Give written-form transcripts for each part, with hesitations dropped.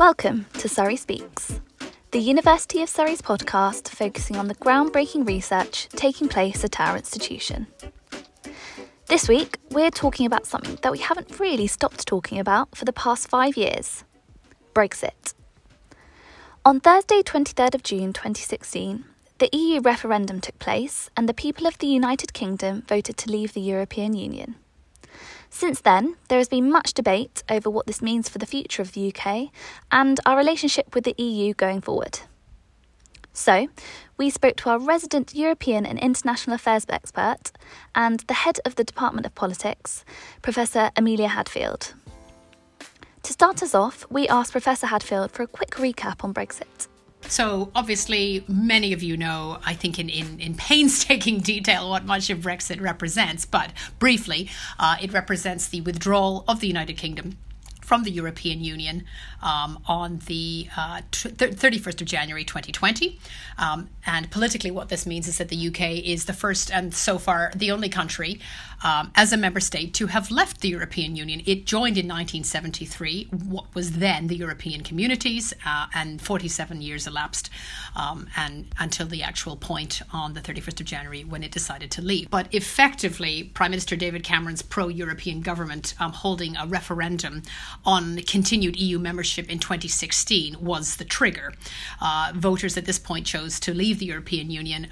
Welcome to Surrey Speaks, the University of Surrey's podcast focusing on the groundbreaking research taking place at our institution. This week, we're talking about something that we haven't really stopped talking about for the past 5 years, Brexit. On Thursday, 23rd of June 2016, the EU referendum took place and the people of the United Kingdom voted to leave the European Union. Since then, there has been much debate over what this means for the future of the UK and our relationship with the EU going forward. So, we spoke to our resident European and international affairs expert and the head of the Department of Politics, Professor Amelia Hadfield. To start us off, we asked Professor Hadfield for a quick recap on Brexit. So obviously, many of you know, I think in painstaking detail what much of Brexit represents, but briefly, it represents the withdrawal of the United Kingdom from the European Union on the 31st of January 2020. And politically, what this means is that the UK is the first and so far the only country as a member state to have left the European Union. It joined in 1973, what was then the European Communities, and 47 years elapsed and until the actual point on the 31st of January when it decided to leave. But effectively, Prime Minister David Cameron's pro-European government holding a referendum on continued EU membership in 2016 was the trigger. Voters at this point chose to leave the European Union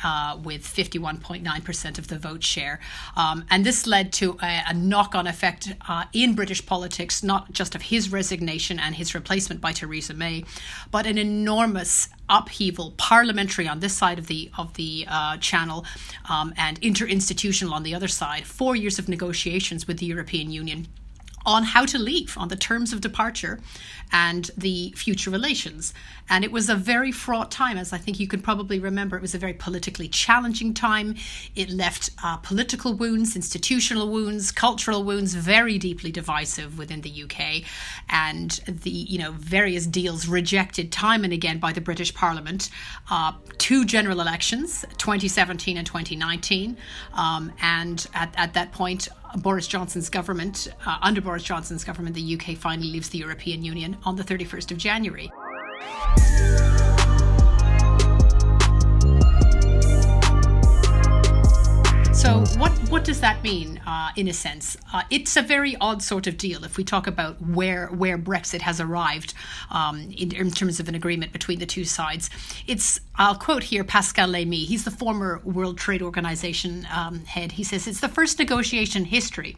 with 51.9% of the vote share. And this led to a knock-on effect in British politics, not just of his resignation and his replacement by Theresa May, but an enormous upheaval, parliamentary on this side of the channel and interinstitutional on the other side. 4 years of negotiations with the European Union on how to leave, on the terms of departure and the future relations. And it was a very fraught time, as I think you can probably remember. It was a very politically challenging time. It left political wounds, institutional wounds, cultural wounds, very deeply divisive within the UK. And the various deals rejected time and again by the British Parliament. Two general elections, 2017 and 2019. And at that point, under Boris Johnson's government, the UK finally leaves the European Union on the 31st of January. So what does that mean, in a sense? It's a very odd sort of deal if we talk about where Brexit has arrived in terms of an agreement between the two sides. I'll quote here Pascal Lamy. He's the former World Trade Organization head. He says, it's the first negotiation in history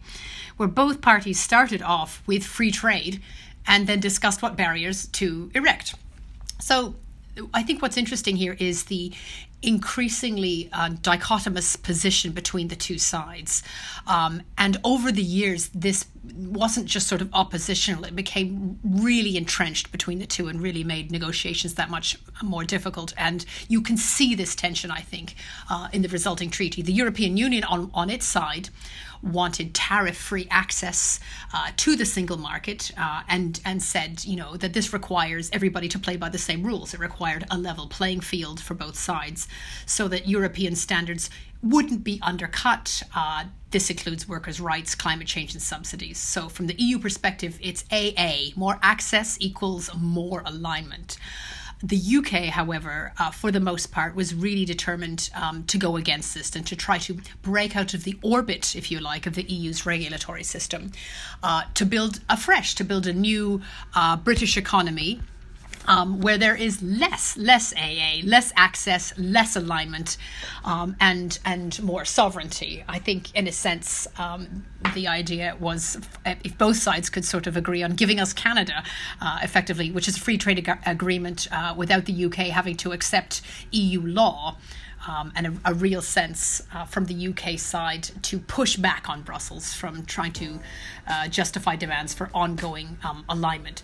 where both parties started off with free trade and then discussed what barriers to erect. So I think what's interesting here is the increasingly dichotomous position between the two sides. And over the years, this wasn't just sort of oppositional. It became really entrenched between the two and really made negotiations that much more difficult. And you can see this tension, I think, in the resulting treaty. The European Union on its side wanted tariff-free access to the single market and said, that this requires everybody to play by the same rules. It required a level playing field for both sides so that European standards wouldn't be undercut. This includes workers' rights, climate change and subsidies. So from the EU perspective, it's AA, more access equals more alignment. The UK, however, for the most part, was really determined to go against this and to try to break out of the orbit, if you like, of the EU's regulatory system, to build a new British economy where there is less AA, less access, less alignment, and more sovereignty. I think, in a sense, the idea was if both sides could sort of agree on giving us Canada, effectively, which is a free trade agreement without the UK having to accept EU law, and a real sense from the UK side to push back on Brussels from trying to justify demands for ongoing alignment.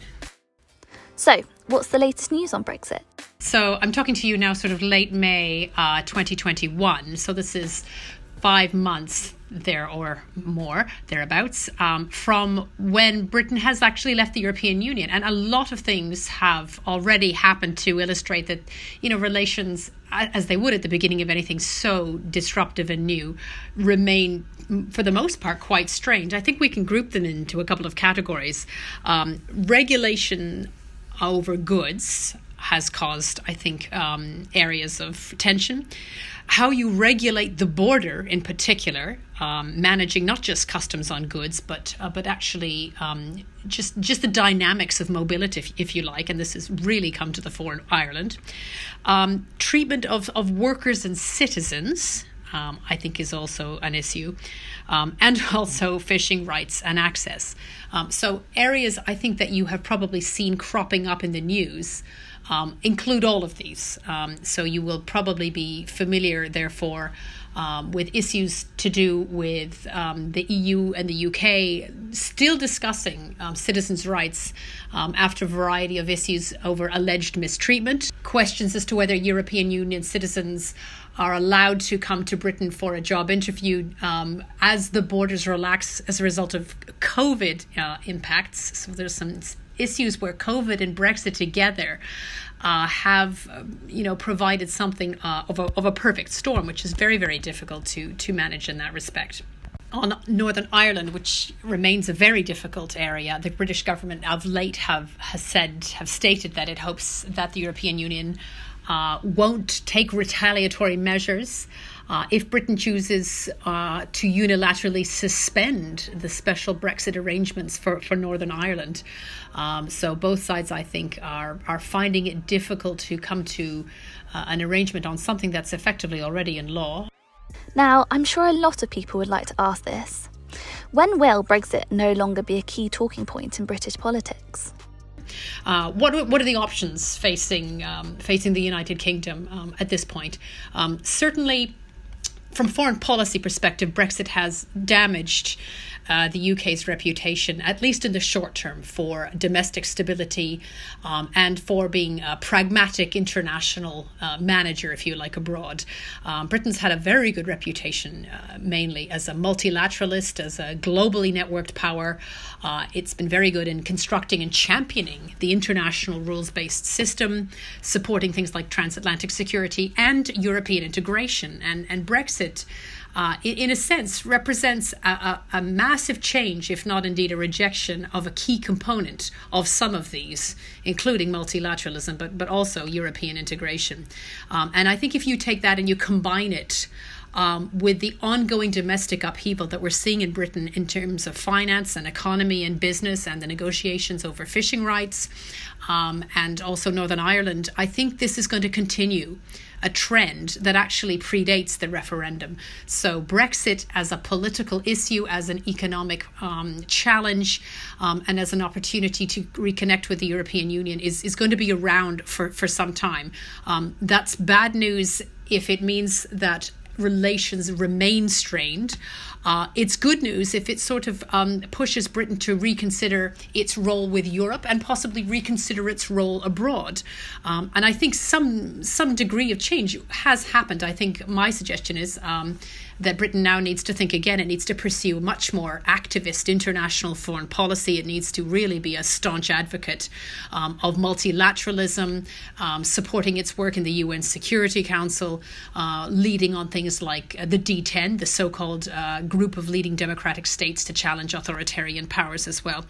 So, what's the latest news on Brexit? So, I'm talking to you now sort of late May 2021. So, this is 5 months there or more, thereabouts, from when Britain has actually left the European Union. And a lot of things have already happened to illustrate that, relations, as they would at the beginning of anything so disruptive and new, remain, for the most part, quite strained. I think we can group them into a couple of categories. Regulation over goods has caused, I think, areas of tension. How you regulate the border in particular, managing not just customs on goods, but actually just the dynamics of mobility, if you like, and this has really come to the fore in Ireland. Treatment of workers and citizens, I think, is also an issue, and also fishing rights and access. So areas, I think, that you have probably seen cropping up in the news include all of these. So you will probably be familiar, therefore, with issues to do with the EU and the UK still discussing citizens' rights after a variety of issues over alleged mistreatment, questions as to whether European Union citizens are allowed to come to Britain for a job interview as the borders relax as a result of COVID impacts. So there's some issues where COVID and Brexit together have, provided something of a perfect storm, which is very, very difficult to manage in that respect. On Northern Ireland, which remains a very difficult area, the British government of late has stated that it hopes that the European Union won't take retaliatory measures if Britain chooses to unilaterally suspend the special Brexit arrangements for Northern Ireland. So both sides, I think, are finding it difficult to come to an arrangement on something that's effectively already in law. Now, I'm sure a lot of people would like to ask this. When will Brexit no longer be a key talking point in British politics? What are the options facing the United Kingdom at this point? Certainly, from a foreign policy perspective, Brexit has damaged the UK's reputation, at least in the short term, for domestic stability and for being a pragmatic international manager, if you like, abroad. Britain's had a very good reputation, mainly as a multilateralist, as a globally networked power. It's been very good in constructing and championing the international rules-based system, supporting things like transatlantic security and European integration. And Brexit, in a sense, represents a massive change, if not indeed a rejection, of a key component of some of these, including multilateralism, but also European integration. And I think if you take that and you combine it with the ongoing domestic upheaval that we're seeing in Britain in terms of finance and economy and business and the negotiations over fishing rights and also Northern Ireland, I think this is going to continue a trend that actually predates the referendum. So Brexit as a political issue, as an economic challenge and as an opportunity to reconnect with the European Union is going to be around for some time. That's bad news if it means that relations remain strained. It's good news if it sort of pushes Britain to reconsider its role with Europe and possibly reconsider its role abroad. And I think some degree of change has happened. I think my suggestion is that Britain now needs to think again. It needs to pursue much more activist international foreign policy. It needs to really be a staunch advocate of multilateralism, supporting its work in the UN Security Council, leading on things like the D10, the so-called group of leading democratic states to challenge authoritarian powers as well.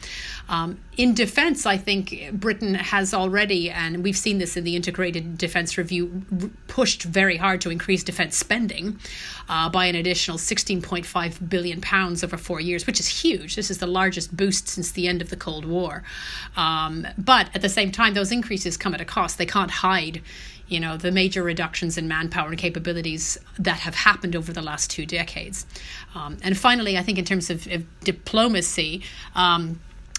In defence, I think Britain has already, and we've seen this in the Integrated Defense Review, pushed very hard to increase defence spending by an additional £16.5 billion over 4 years, which is huge. This is the largest boost since the end of the Cold War. But at the same time, those increases come at a cost. They can't hide the major reductions in manpower and capabilities that have happened over the last 2 decades. And finally, I think in terms of diplomacy,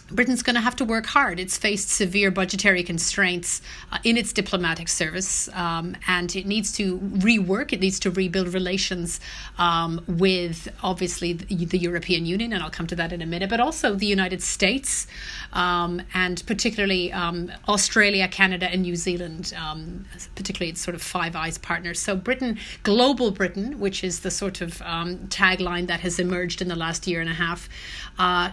Britain's going to have to work hard. It's faced severe budgetary constraints in its diplomatic service, and it needs to rework. It needs to rebuild relations with, obviously, the European Union, and I'll come to that in a minute, but also the United States, and particularly Australia, Canada, and New Zealand, particularly its sort of Five Eyes partners. So Britain, global Britain, which is the sort of tagline that has emerged in the last year and a half,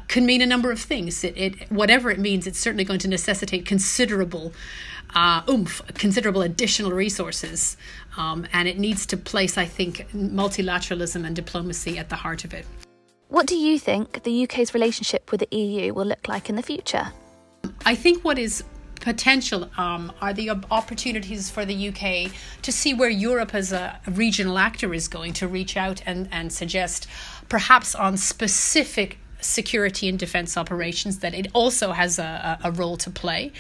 can mean a number of things. It, whatever it means, it's certainly going to necessitate considerable additional resources. And it needs to place, I think, multilateralism and diplomacy at the heart of it. What do you think the UK's relationship with the EU will look like in the future? I think what is potential are the opportunities for the UK to see where Europe as a regional actor is going to reach out and suggest, perhaps on specific security and defense operations, that it also has a role to play.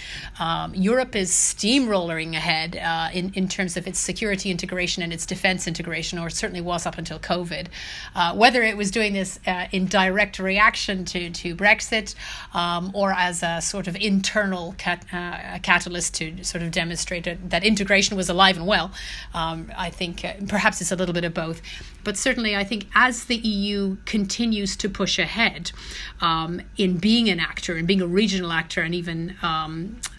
Europe is steamrolling ahead in terms of its security integration and its defense integration, or it certainly was up until COVID. Whether it was doing this in direct reaction to Brexit or as a sort of internal catalyst to sort of demonstrate that integration was alive and well, I think perhaps it's a little bit of both. But certainly I think as the EU continues to push ahead, in being an actor and being a regional actor and even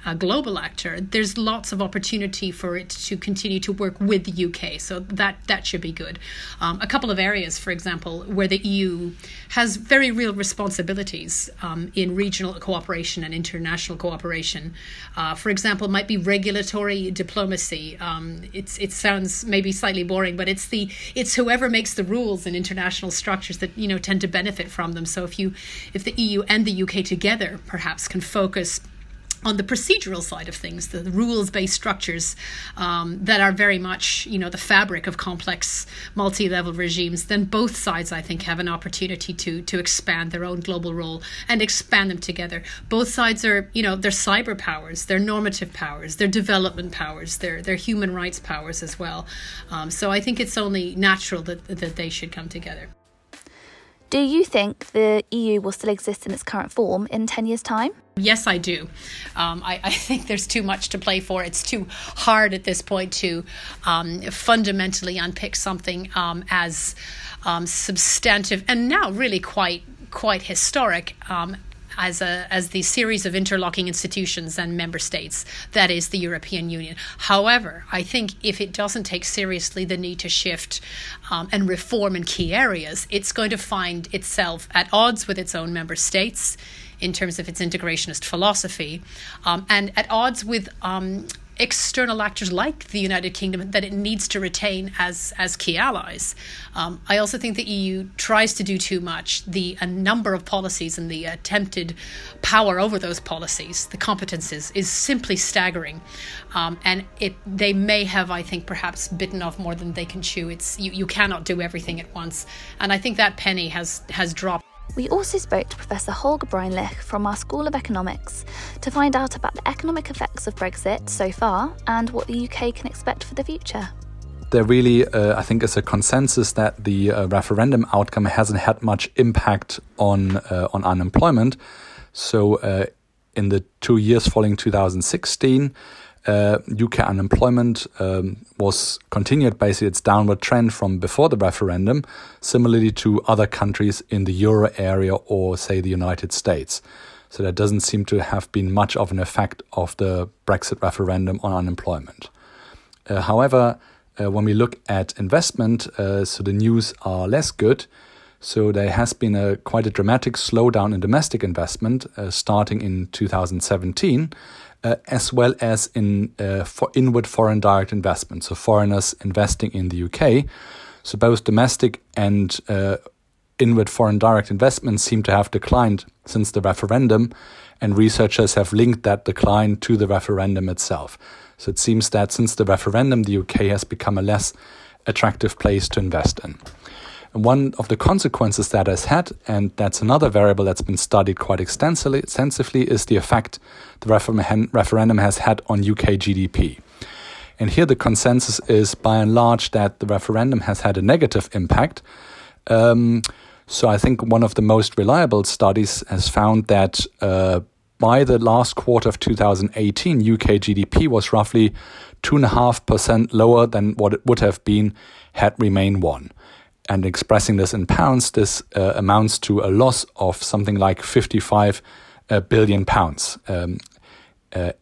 a global actor, there's lots of opportunity for it to continue to work with the UK. So that should be good. A couple of areas, for example, where the EU has very real responsibilities in regional cooperation and international cooperation, for example, might be regulatory diplomacy. It sounds maybe slightly boring, but it's whoever makes the rules in international structures that, you know, tend to benefit from them. So if the EU and the UK together perhaps can focus on the procedural side of things, the rules-based structures that are very much, you know, the fabric of complex multi-level regimes, then both sides, I think, have an opportunity to expand their own global role and expand them together. Both sides are, you know, they're cyber powers, they're normative powers, they're development powers, they're human rights powers as well. So I think it's only natural that they should come together. Do you think the EU will still exist in its current form in 10 years' time? Yes, I do. I think there's too much to play for. It's too hard at this point to fundamentally unpick something as substantive and now really quite historic as the series of interlocking institutions and member states that is the European Union. However, I think if it doesn't take seriously the need to shift and reform in key areas, it's going to find itself at odds with its own member states in terms of its integrationist philosophy and at odds with external actors like the United Kingdom that it needs to retain as key allies. I also think the EU tries to do too much. A number of policies and the attempted power over those policies, the competences, is simply staggering. And they may have, I think, perhaps bitten off more than they can chew. You cannot do everything at once. And I think that penny has dropped. We also spoke to Professor Holger Breinlich from our School of Economics to find out about the economic effects of Brexit so far and what the UK can expect for the future. There really, I think, is a consensus that the referendum outcome hasn't had much impact on unemployment. So in the 2 years following 2016, UK unemployment was continued basically its downward trend from before the referendum, similarly to other countries in the euro area or, say, the United States. So that doesn't seem to have been much of an effect of the Brexit referendum on unemployment. However, when we look at investment, so the news are less good. So there has been quite a dramatic slowdown in domestic investment starting in 2017, as well as for inward foreign direct investment, so foreigners investing in the UK. So both domestic and inward foreign direct investment seem to have declined since the referendum, and researchers have linked that decline to the referendum itself. So it seems that since the referendum, the UK has become a less attractive place to invest in. One of the consequences that has had, and that's another variable that's been studied quite extensively, is the effect the referendum has had on UK GDP. And here the consensus is, by and large, that the referendum has had a negative impact. So I think one of the most reliable studies has found that by the last quarter of 2018, UK GDP was roughly 2.5% lower than what it would have been had Remain won. And expressing this in pounds, this amounts to a loss of something like £55 billion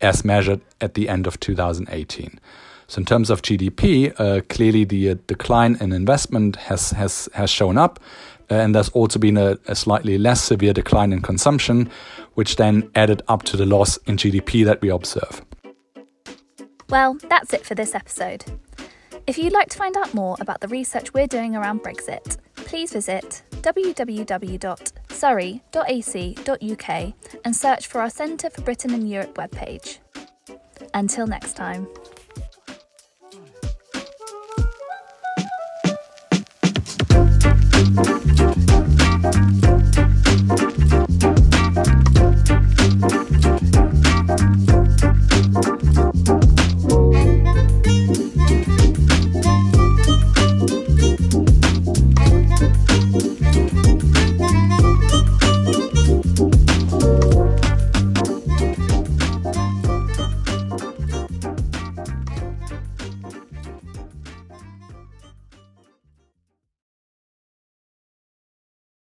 as measured at the end of 2018. So in terms of GDP, clearly the decline in investment has shown up. And there's also been a slightly less severe decline in consumption, which then added up to the loss in GDP that we observe. Well, that's it for this episode. If you'd like to find out more about the research we're doing around Brexit, please visit www.surrey.ac.uk and search for our Centre for Britain and Europe webpage. Until next time.